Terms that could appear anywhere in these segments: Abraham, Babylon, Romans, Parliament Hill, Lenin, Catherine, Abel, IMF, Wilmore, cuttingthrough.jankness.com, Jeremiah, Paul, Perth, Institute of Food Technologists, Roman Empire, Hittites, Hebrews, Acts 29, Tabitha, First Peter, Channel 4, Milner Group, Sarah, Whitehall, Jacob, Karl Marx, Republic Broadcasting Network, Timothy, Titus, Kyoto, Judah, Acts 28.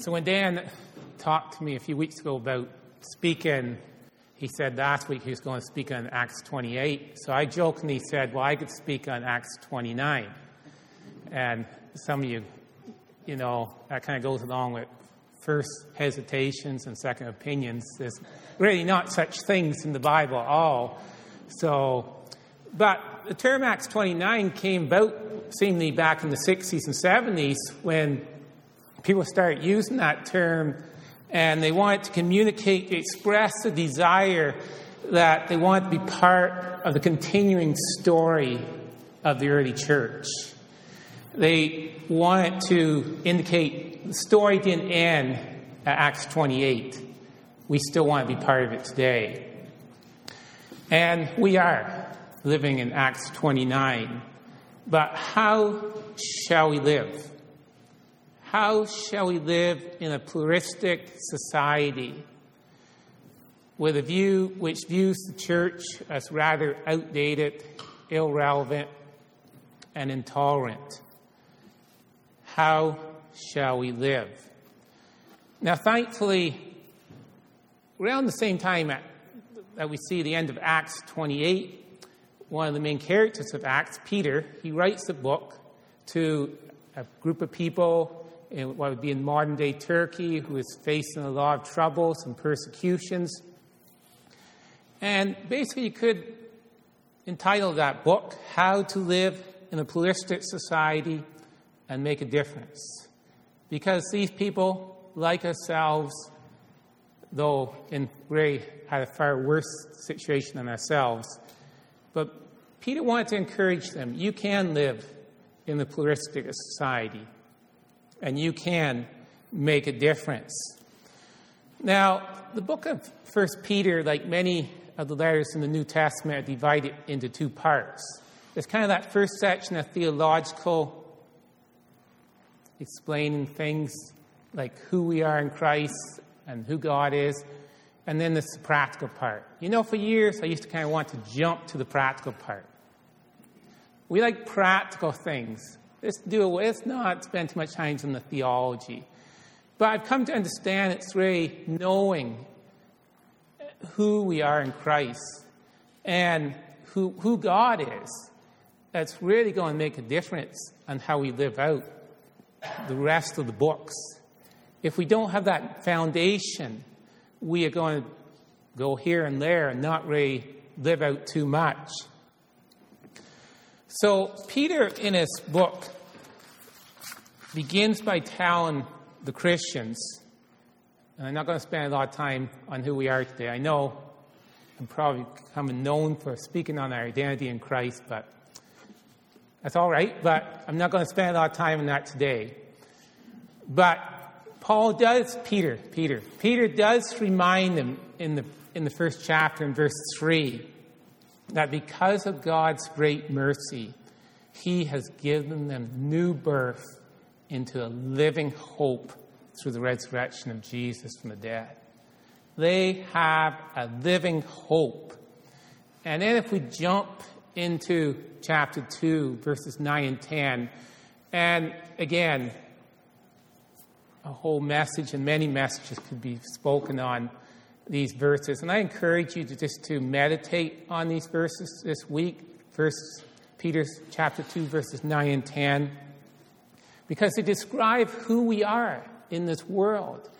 So when Dan talked to me a few weeks ago about speaking, he said last week he was going to speak on Acts 28. So I jokingly said, well, I could speak on Acts 29. And some of you, you know, that kind of goes along with first hesitations and second opinions. There's really not such things in the Bible at all. So, but the term Acts 29 came about seemingly back in the 60s and 70s when people started using that term, and they wanted to communicate, express the desire that they wanted to be part of the continuing story of the early church. They wanted to indicate the story didn't end at Acts 28. We still want to be part of it today. And we are living in Acts 29. But how shall we live? How shall we live in a pluralistic society with a view which views the church as rather outdated, irrelevant, and intolerant? How shall we live? Now, thankfully, around the same time that we see the end of Acts 28, one of the main characters of Acts, Peter, he writes a book to a group of people in what would be in modern-day Turkey, who is facing a lot of troubles and persecutions. And basically, you could entitle that book, How to Live in a Pluralistic Society and Make a Difference. Because these people, like ourselves, though in Ray had a far worse situation than ourselves, but Peter wanted to encourage them, you can live in the pluralistic society. And you can make a difference. Now, the book of First Peter, like many of the letters in the New Testament, are divided into two parts. There's kind of that first section of theological, explaining things like who we are in Christ and who God is. And then there's the practical part. You know, for years, I used to kind of want to jump to the practical part. We like practical things. Let's not spend too much time on the theology. But I've come to understand it's really knowing who we are in Christ and who God is that's really going to make a difference on how we live out the rest of the books. If we don't have that foundation, we are going to go here and there and not really live out too much. So Peter, in his book, begins by telling the Christians, and I'm not going to spend a lot of time on who we are today. I know I'm probably becoming known for speaking on our identity in Christ, but that's all right. But I'm not going to spend a lot of time on that today. But Peter does remind them in the first chapter in verse 3, that because of God's great mercy, he has given them new birth into a living hope through the resurrection of Jesus from the dead. They have a living hope. And then if we jump into chapter 2, verses 9 and 10, and again, a whole message and many messages could be spoken on these verses, and I encourage you to just to meditate on these verses this week, First Peter chapter 2, verses 9 and 10, because they describe who we are in this world.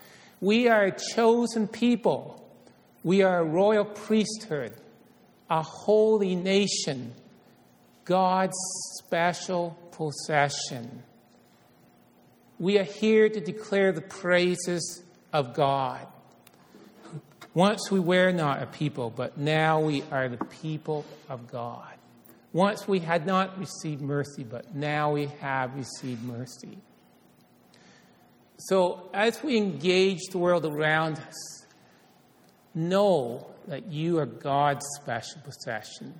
We are a chosen people. We are a royal priesthood, a holy nation, God's special possession. We are here to declare the praises of God. Once we were not a people, but now we are the people of God. Once we had not received mercy, but now we have received mercy. So as we engage the world around us, know that you are God's special possession.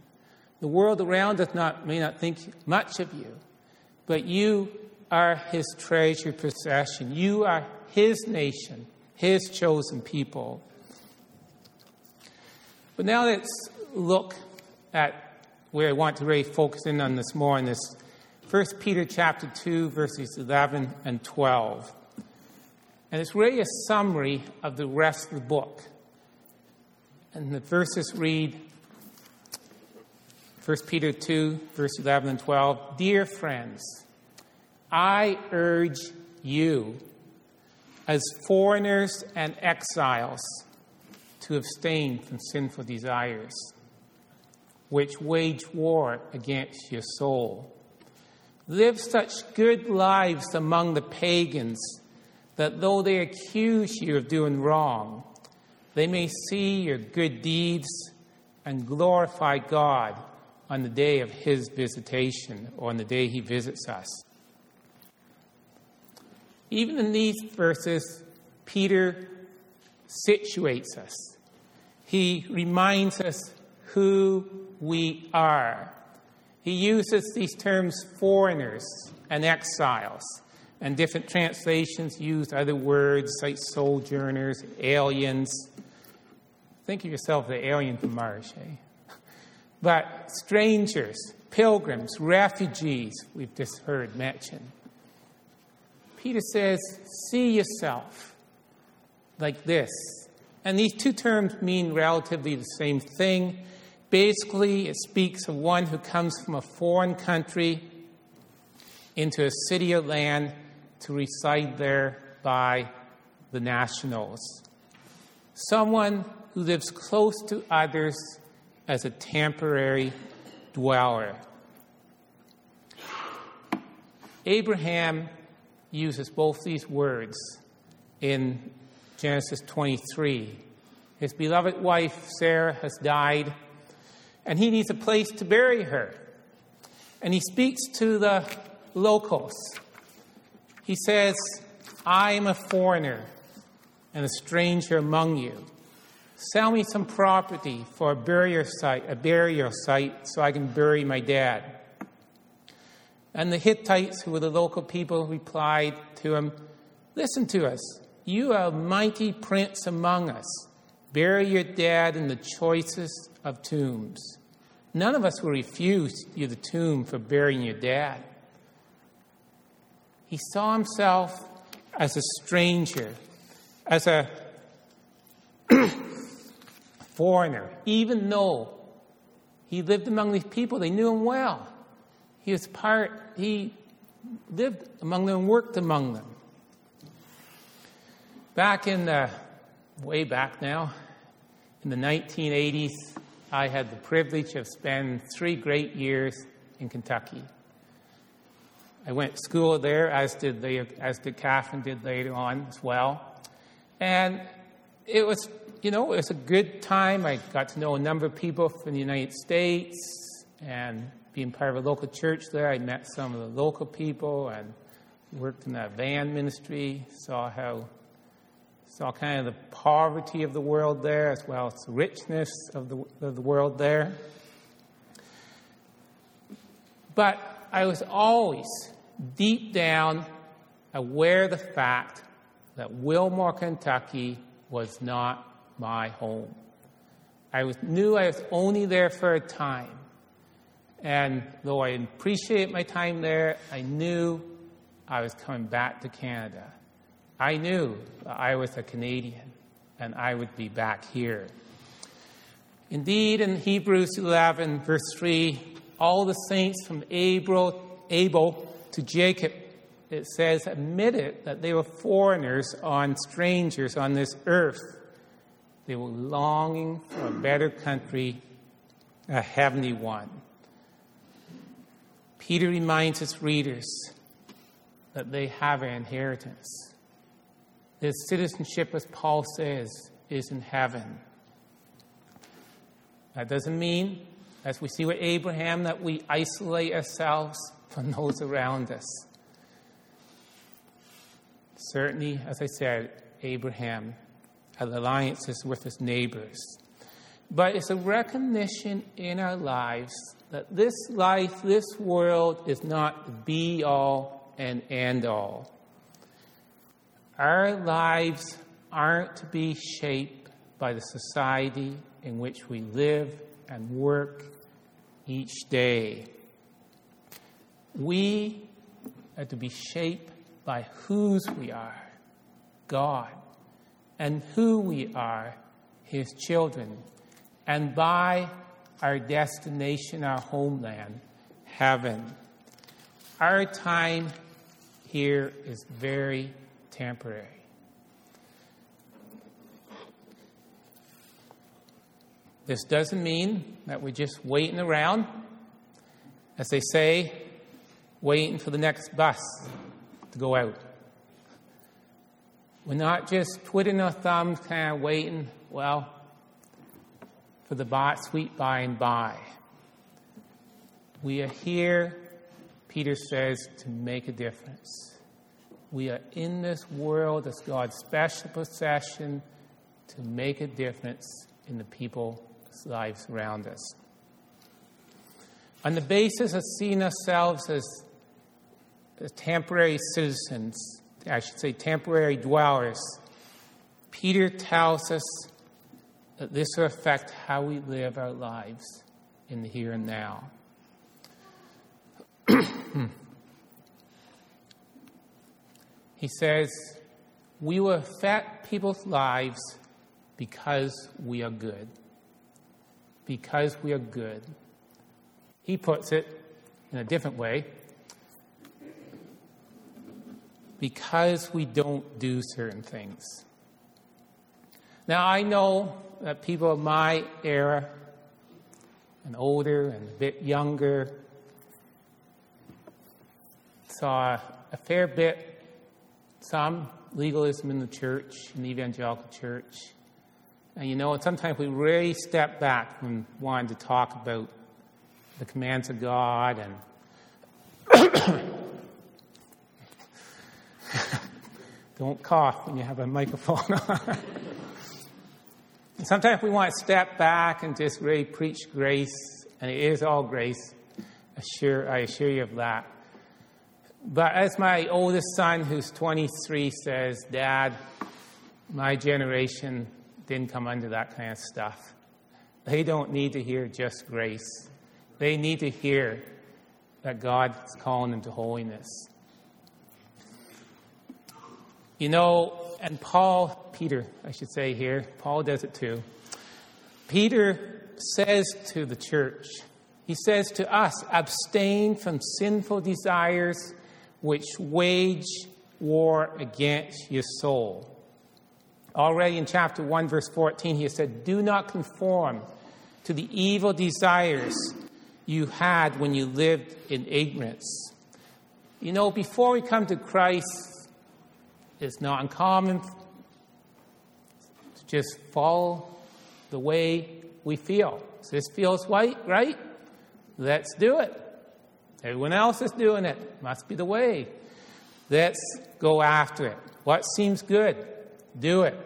The world around us may not think much of you, but you are his treasured possession. You are his nation, his chosen people. But now let's look at where I want to really focus in on this more, in this 1 Peter chapter 2, verses 11 and 12. And it's really a summary of the rest of the book. And the verses read, 1 Peter 2, verse 11 and 12, "Dear friends, I urge you as foreigners and exiles to abstain from sinful desires, which wage war against your soul. Live such good lives among the pagans that though they accuse you of doing wrong, they may see your good deeds and glorify God on the day of his visitation," or on the day he visits us. Even in these verses, Peter situates us. He reminds us who we are. He uses these terms, foreigners and exiles, and different translations use other words like sojourners, aliens. Think of yourself as an alien from Mars, eh? But strangers, pilgrims, refugees, we've just heard mentioned. Peter says, see yourself like this. And these two terms mean relatively the same thing. Basically, it speaks of one who comes from a foreign country into a city or land to reside there by the nationals. Someone who lives close to others as a temporary dweller. Abraham uses both these words in Genesis 23. His beloved wife, Sarah, has died, and he needs a place to bury her. And he speaks to the locals. He says, "I am a foreigner and a stranger among you. Sell me some property for a burial site, so I can bury my dad." And the Hittites, who were the local people, replied to him, "Listen to us. You are a mighty prince among us. Bury your dad in the choicest of tombs. None of us will refuse you the tomb for burying your dad." He saw himself as a stranger, as a foreigner, even though he lived among these people. They knew him well. He lived among them and worked among them. In the 1980s, I had the privilege of spending 3 great years in Kentucky. I went to school there, as did Catherine did later on as well. And it was a good time. I got to know a number of people from the United States, and being part of a local church there, I met some of the local people and worked in a van ministry, saw kind of the poverty of the world there as well as the richness of the world there. But I was always deep down aware of the fact that Wilmore, Kentucky was not my home. I knew I was only there for a time. And though I appreciated my time there, I knew I was coming back to Canada. I knew that I was a Canadian and I would be back here. Indeed, in Hebrews 11, verse 3, all the saints from Abel to Jacob, it says, admitted that they were foreigners and strangers on this earth. They were longing for a better country, a heavenly one. Peter reminds his readers that they have an inheritance. Their citizenship, as Paul says, is in heaven. That doesn't mean, as we see with Abraham, that we isolate ourselves from those around us. Certainly, as I said, Abraham had alliances with his neighbors. But it's a recognition in our lives that this life, this world, is not the be-all and end-all. Our lives aren't to be shaped by the society in which we live and work each day. We are to be shaped by whose we are, God and who we are, his children, and by our destination, our homeland, heaven. Our time here is very temporary. This doesn't mean that we're just waiting around, as they say, waiting for the next bus to go out. We're not just twiddling our thumbs, kind of waiting, for the sweet by and by. We are here, Peter says, to make a difference. We are in this world as God's special possession to make a difference in the people's lives around us. On the basis of seeing ourselves as temporary citizens, I should say temporary dwellers, Peter tells us that this will affect how we live our lives in the here and now. He says, we will affect people's lives because we are good. Because we are good. He puts it in a different way. Because we don't do certain things. Now, I know that people of my era, and older and a bit younger, saw a fair bit, some legalism in the church, in the evangelical church. And sometimes we really step back from wanting to talk about the commands of God and don't cough when you have a microphone on. And sometimes we want to step back and just really preach grace, and it is all grace. I assure you of that. But as my oldest son, who's 23, says, Dad, my generation didn't come under that kind of stuff. They don't need to hear just grace. They need to hear that God's calling them to holiness. And Paul does it too. Peter says to the church, he says to us, abstain from sinful desires which wage war against your soul. Already in chapter 1, verse 14, he said, do not conform to the evil desires you had when you lived in ignorance. Before we come to Christ, it's not uncommon to just follow the way we feel. So this feels right? Let's do it. Everyone else is doing it. Must be the way. Let's go after it. What seems good? Do it.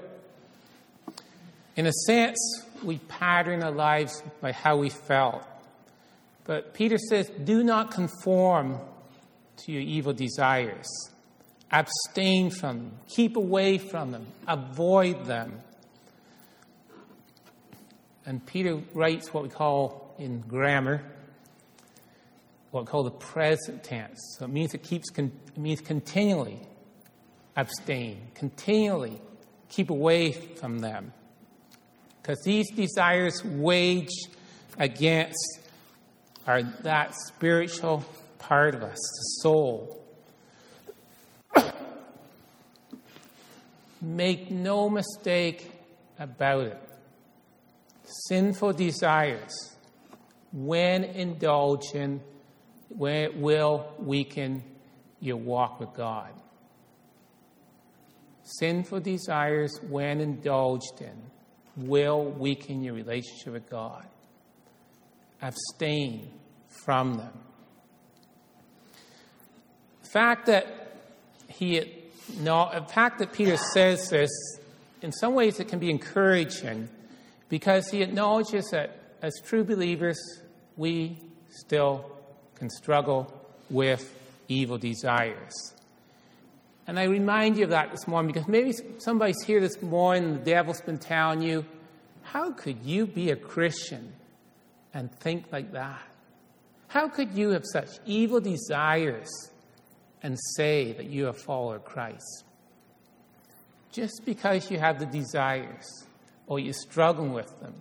In a sense, we pattern our lives by how we felt. But Peter says, do not conform to your evil desires. Abstain from them. Keep away from them. Avoid them. And Peter writes what we call in grammar, the present tense. So it means it means continually abstain. Continually keep away from them. Because these desires wage against that spiritual part of us, the soul. Make no mistake about it. Sinful desires, when indulged in, it will weaken your walk with God. Sinful desires, when indulged in, will weaken your relationship with God. Abstain from them. The fact that Peter says this, in some ways it can be encouraging, because he acknowledges that as true believers, we still can struggle with evil desires. And I remind you of that this morning, because maybe somebody's here this morning and the devil's been telling you, how could you be a Christian and think like that? How could you have such evil desires and say that you are a follower of Christ? just because you have the desires or you're struggling with them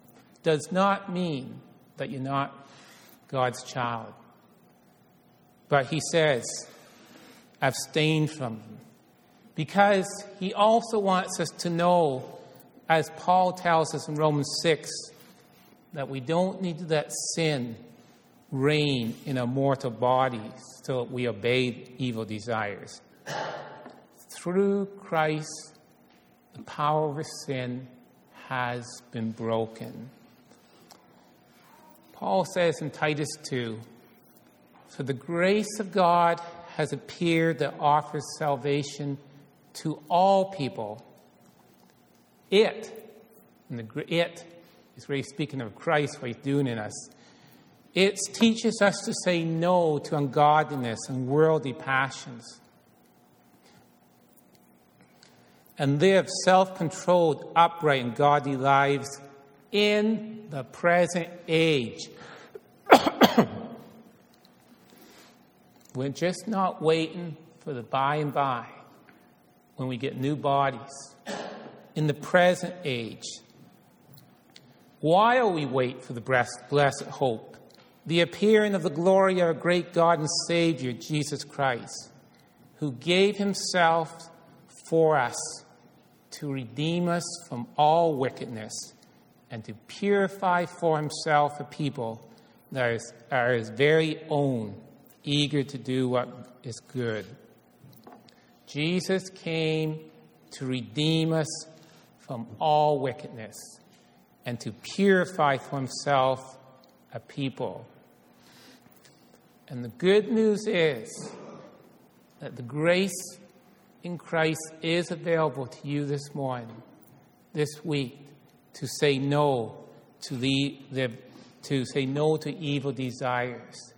does not mean that you're not God's child. But he says, abstain from them. Because he also wants us to know, as Paul tells us in Romans 6, that we don't need to let sin reign in our mortal bodies so that we obey evil desires. Through Christ, the power over sin has been broken. Paul says in Titus 2, "For the grace of God has appeared that offers salvation to all people." It is really speaking of Christ, what he's doing in us. It teaches us to say no to ungodliness and worldly passions and live self-controlled, upright, and godly lives in the present age. We're just not waiting for the by and by when we get new bodies. In the present age, while we wait for the blessed hope, the appearing of the glory of our great God and Savior, Jesus Christ, who gave himself for us to redeem us from all wickedness and to purify for himself a people that are his very own, eager to do what is good. Jesus came to redeem us from all wickedness and to purify for himself a people. And the good news is that the grace in Christ is available to you this morning, this week, to say no to say no to evil desires.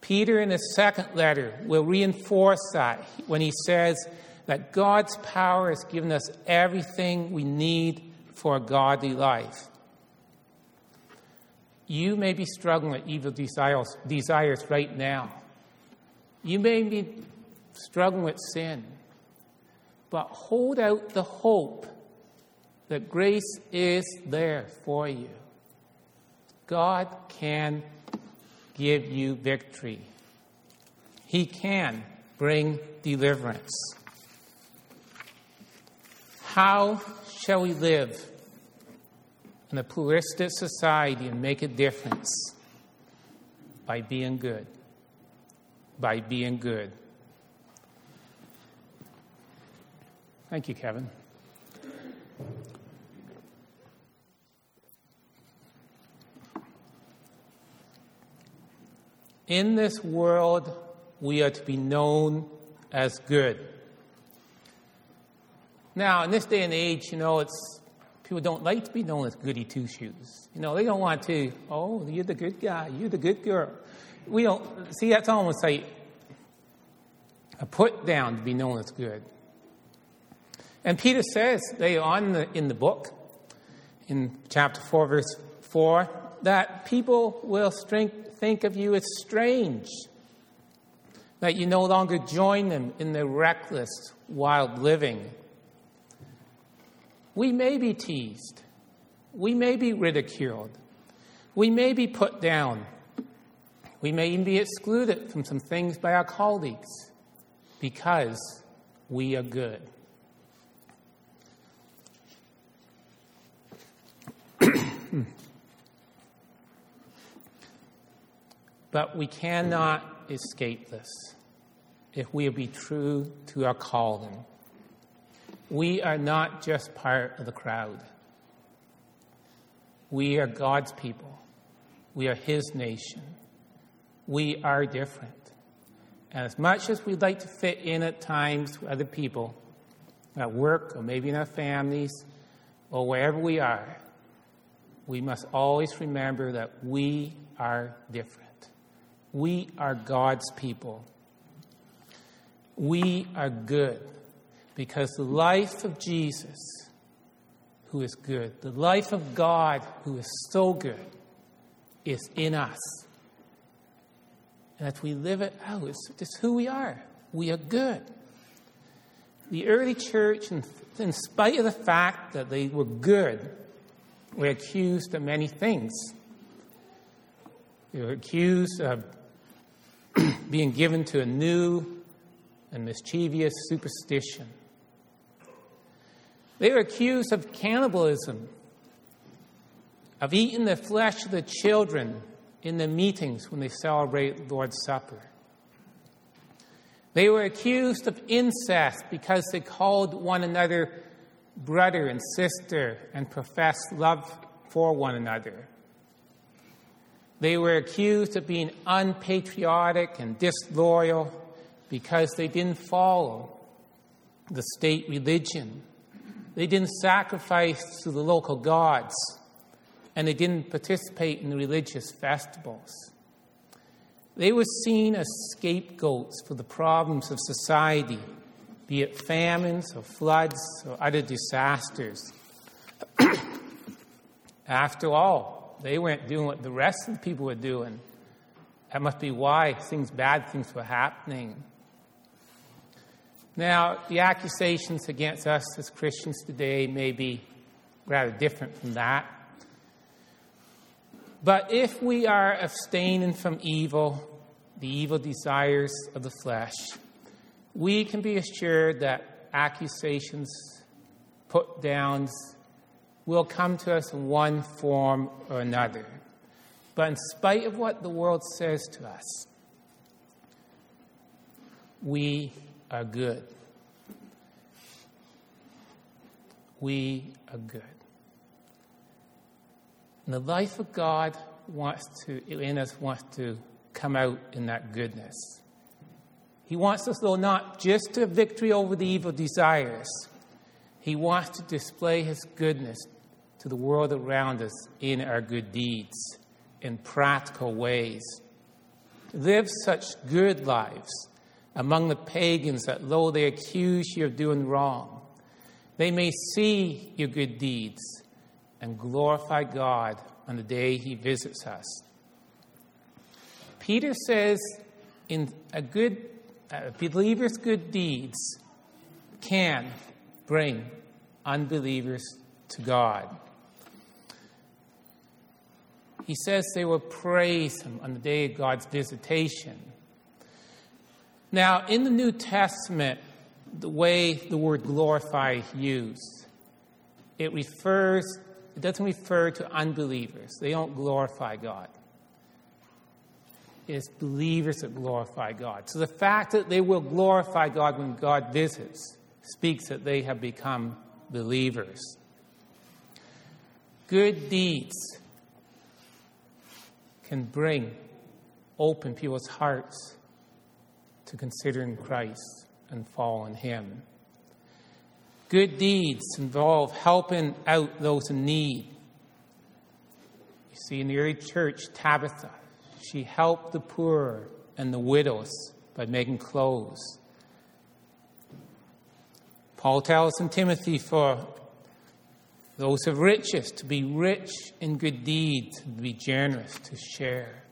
Peter, in his second letter, will reinforce that when he says that God's power has given us everything we need for a godly life. You may be struggling with evil desires right now. You may be struggling with sin. But hold out the hope that grace is there for you. God can give you victory. He can bring deliverance. How shall we live in a pluralistic society and make a difference? By being good. By being good. Thank you, Kevin. In this world, we are to be known as good. Now, in this day and age, people don't like to be known as goody two-shoes. They don't want to, oh, you're the good guy, you're the good girl. That's almost like a put-down to be known as good. And Peter says later on in the book, in chapter 4, verse 4, that people will think of you as strange, that you no longer join them in their reckless, wild living. We may be teased. We may be ridiculed. We may be put down. We may even be excluded from some things by our colleagues because we are good. But we cannot escape this if we be true to our calling. We are not just part of the crowd. We are God's people. We are his nation. We are different. And as much as we'd like to fit in at times with other people, at work or maybe in our families or wherever we are, we must always remember that we are different. We are God's people. We are good because the life of Jesus, who is good, the life of God, who is so good, is in us. And if we live it out, it's just who we are. We are good. the early church, in spite of the fact that they were good, were accused of many things. They were accused of being given to a new and mischievous superstition. They were accused of cannibalism, of eating the flesh of the children in the meetings when they celebrate Lord's Supper. They were accused of incest because they called one another brother and sister and professed love for one another. They were accused of being unpatriotic and disloyal because they didn't follow the state religion. They didn't sacrifice to the local gods, and they didn't participate in the religious festivals. They were seen as scapegoats for the problems of society, be it famines or floods or other disasters. After all, they weren't doing what the rest of the people were doing. That must be why bad things were happening. Now, the accusations against us as Christians today may be rather different from that. But if we are abstaining from evil, the evil desires of the flesh, we can be assured that accusations, put downs, will come to us in one form or another. But in spite of what the world says to us, we are good. We are good. And the life of God wants to come out in that goodness. He wants us, though, not just to have victory over the evil desires. He wants to display his goodness to the world around us in our good deeds, in practical ways. Live such good lives among the pagans that, though they accuse you of doing wrong, they may see your good deeds and glorify God on the day he visits us. Peter says a believer's good deeds can bring unbelievers to God. He says they will praise him on the day of God's visitation. Now, in the New Testament, the way the word glorify is used, it doesn't refer to unbelievers. They don't glorify God. It's believers that glorify God. So the fact that they will glorify God when God visits speaks that they have become believers. Good deeds can open people's hearts to considering Christ and following him. Good deeds involve helping out those in need. You see, in the early church, Tabitha, she helped the poor and the widows by making clothes. Paul tells in Timothy for those of riches to be rich in good deeds, to be generous, to share.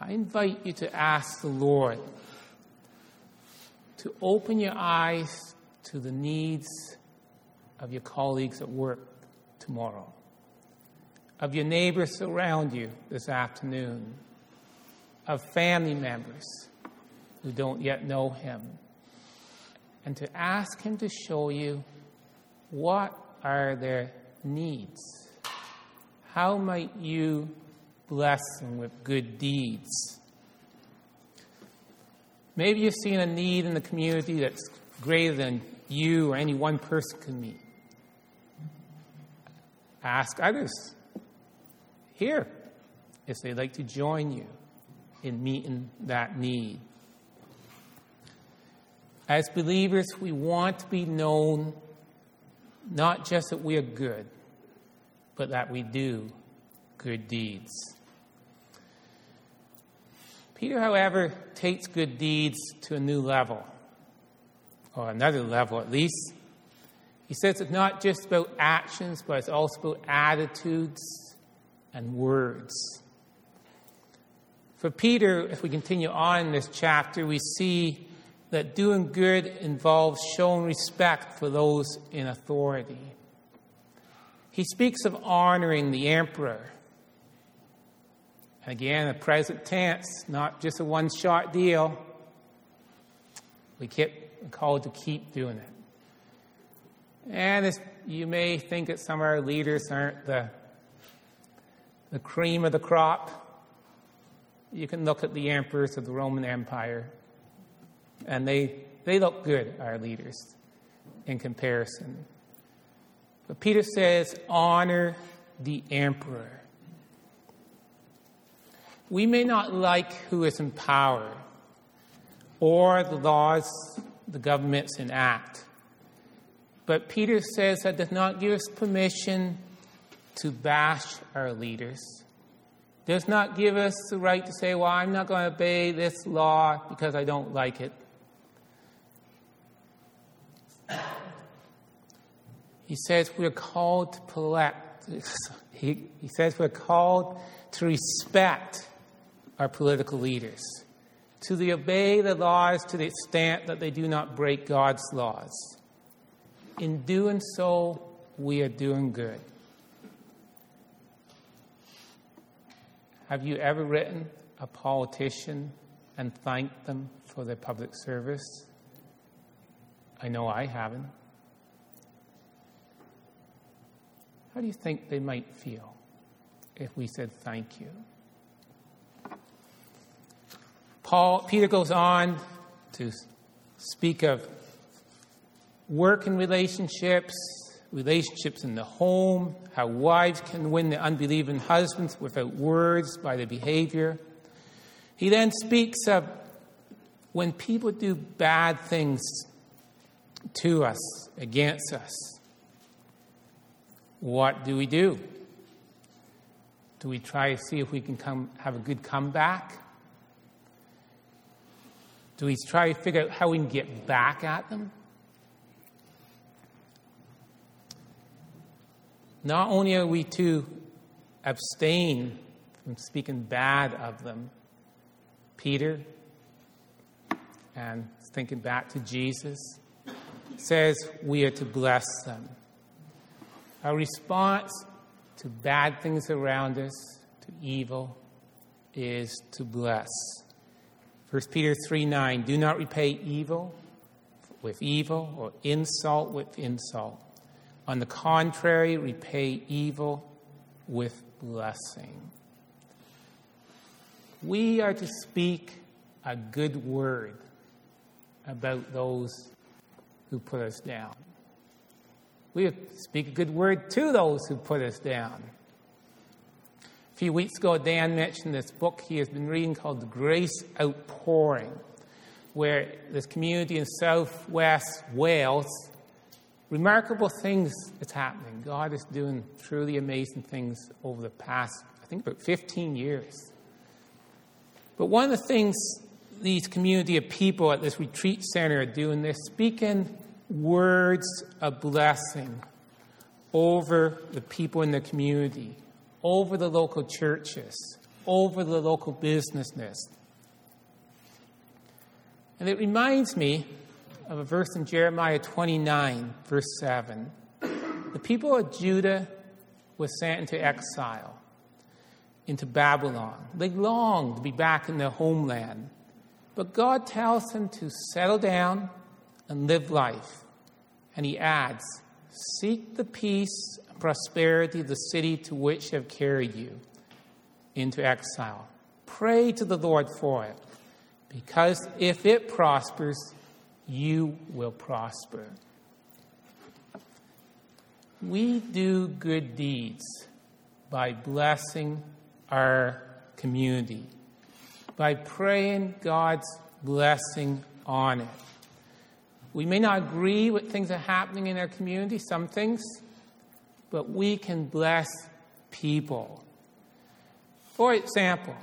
I invite you to ask the Lord to open your eyes to the needs of your colleagues at work tomorrow, of your neighbors around you this afternoon, of family members who don't yet know him, and to ask him to show you what are their needs. How might you bless them with good deeds? Maybe you've seen a need in the community that's greater than you or any one person can meet. Ask others here if they'd like to join you in meeting that need. As believers, we want to be known not just that we are good, but that we do good deeds. Peter, however, takes good deeds to a new level, or another level at least. He says it's not just about actions, but it's also about attitudes and words. For Peter, if we continue on in this chapter, we see that doing good involves showing respect for those in authority. He speaks of honoring the emperor. Again, a present tense, not just a one-shot deal. We're called to keep doing it. And you may think that some of our leaders aren't the cream of the crop. You can look at the emperors of the Roman Empire, and they look good, our leaders, in comparison. But Peter says, honor the emperor. We may not like who is in power or the laws the governments enact, but Peter says that does not give us permission to bash our leaders. Does not give us the right to say, well, I'm not going to obey this law because I don't like it. He says we're called to respect our political leaders, to obey the laws to the extent that they do not break God's laws. In doing so, we are doing good. Have you ever written a politician and thanked them for their public service? I know I haven't. How do you think they might feel if we said thank you? Peter goes on to speak of work and relationships in the home, how wives can win their unbelieving husbands without words, by their behavior. He then speaks of when people do bad things to us, against us, what do we do? Do we try to see if we can have a good comeback? Do we try to figure out how we can get back at them? Not only are we to abstain from speaking bad of them, Peter, and thinking back to Jesus, says we are to bless them. Our response to bad things around us, to evil, is to bless. First Peter 3:9, do not repay evil with evil or insult with insult. On the contrary, repay evil with blessing. We are to speak a good word about those who put us down. We are to speak a good word to those who put us down. A few weeks ago, Dan mentioned this book he has been reading called The Grace Outpouring, where this community in southwest Wales, remarkable things is happening. God is doing truly amazing things over the past, I think, about 15 years. But one of the things these community of people at this retreat center are doing, they're speaking words of blessing over the people in the community, over the local churches, over the local businesses. And it reminds me of a verse in Jeremiah 29, verse 7. The people of Judah were sent into exile, into Babylon. They longed to be back in their homeland. But God tells them to settle down and live life. And he adds, seek the peace prosperity of the city to which have carried you into exile. Pray to the Lord for it, because if it prospers, you will prosper. We do good deeds by blessing our community, by praying God's blessing on it. We may not agree with things that are happening in our community, some things, but we can bless people. For example,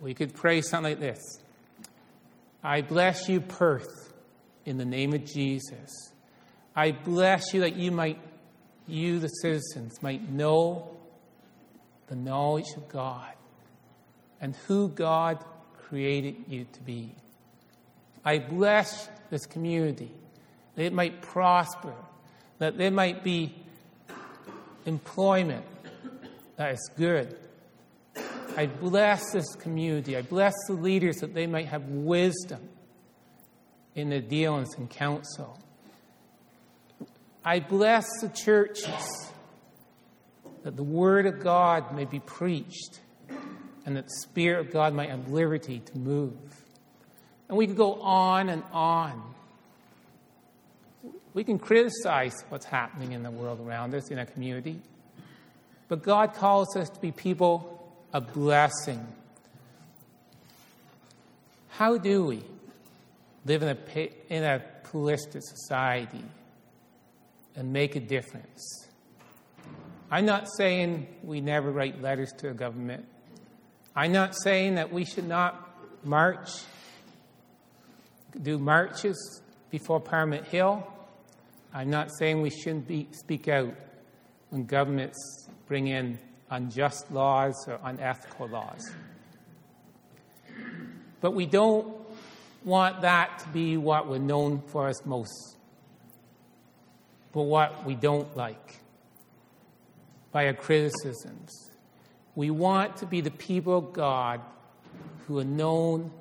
we could pray something like this. I bless you, Perth, in the name of Jesus. I bless you that you the citizens, might know the knowledge of God and who God created you to be. I bless this community, that it might prosper, that there might be employment that is good. I bless this community. I bless the leaders that they might have wisdom in their dealings and counsel. I bless the churches that the word of God may be preached and that the Spirit of God might have liberty to move. And we can go on and on. We can criticize what's happening in the world around us, in our community. But God calls us to be people of blessing. How do we live in a pluralistic society and make a difference? I'm not saying we never write letters to the government. I'm not saying that we should not do marches before Parliament Hill. I'm not saying we shouldn't speak out when governments bring in unjust laws or unethical laws. But we don't want that to be what we're known for us most, but what we don't like by our criticisms. We want to be the people of God who are known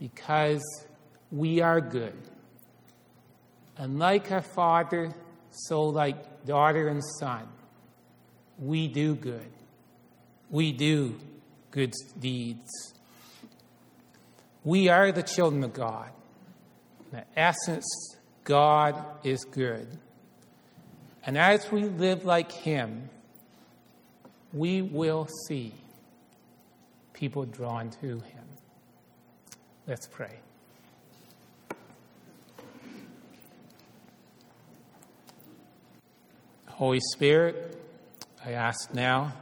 because we are good. And like our father, so like daughter and son, we do good. We do good deeds. We are the children of God. In the essence, God is good. And as we live like Him, we will see people drawn to Him. Let's pray. Holy Spirit, I ask now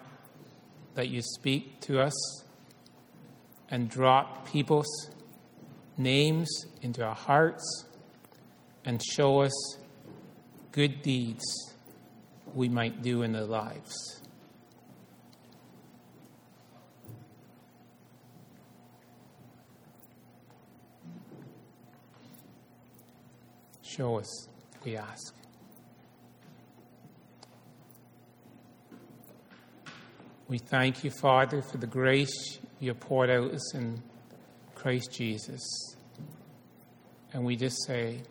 that you speak to us and drop people's names into our hearts and show us good deeds we might do in their lives. Show us, we ask. We thank you, Father, for the grace you have poured out us in Christ Jesus. And we just say,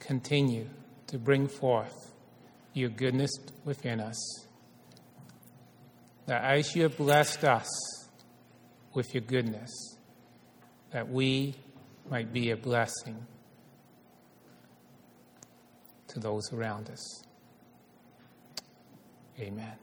continue to bring forth your goodness within us, that as you have blessed us with your goodness, that we might be a blessing to those around us. Amen.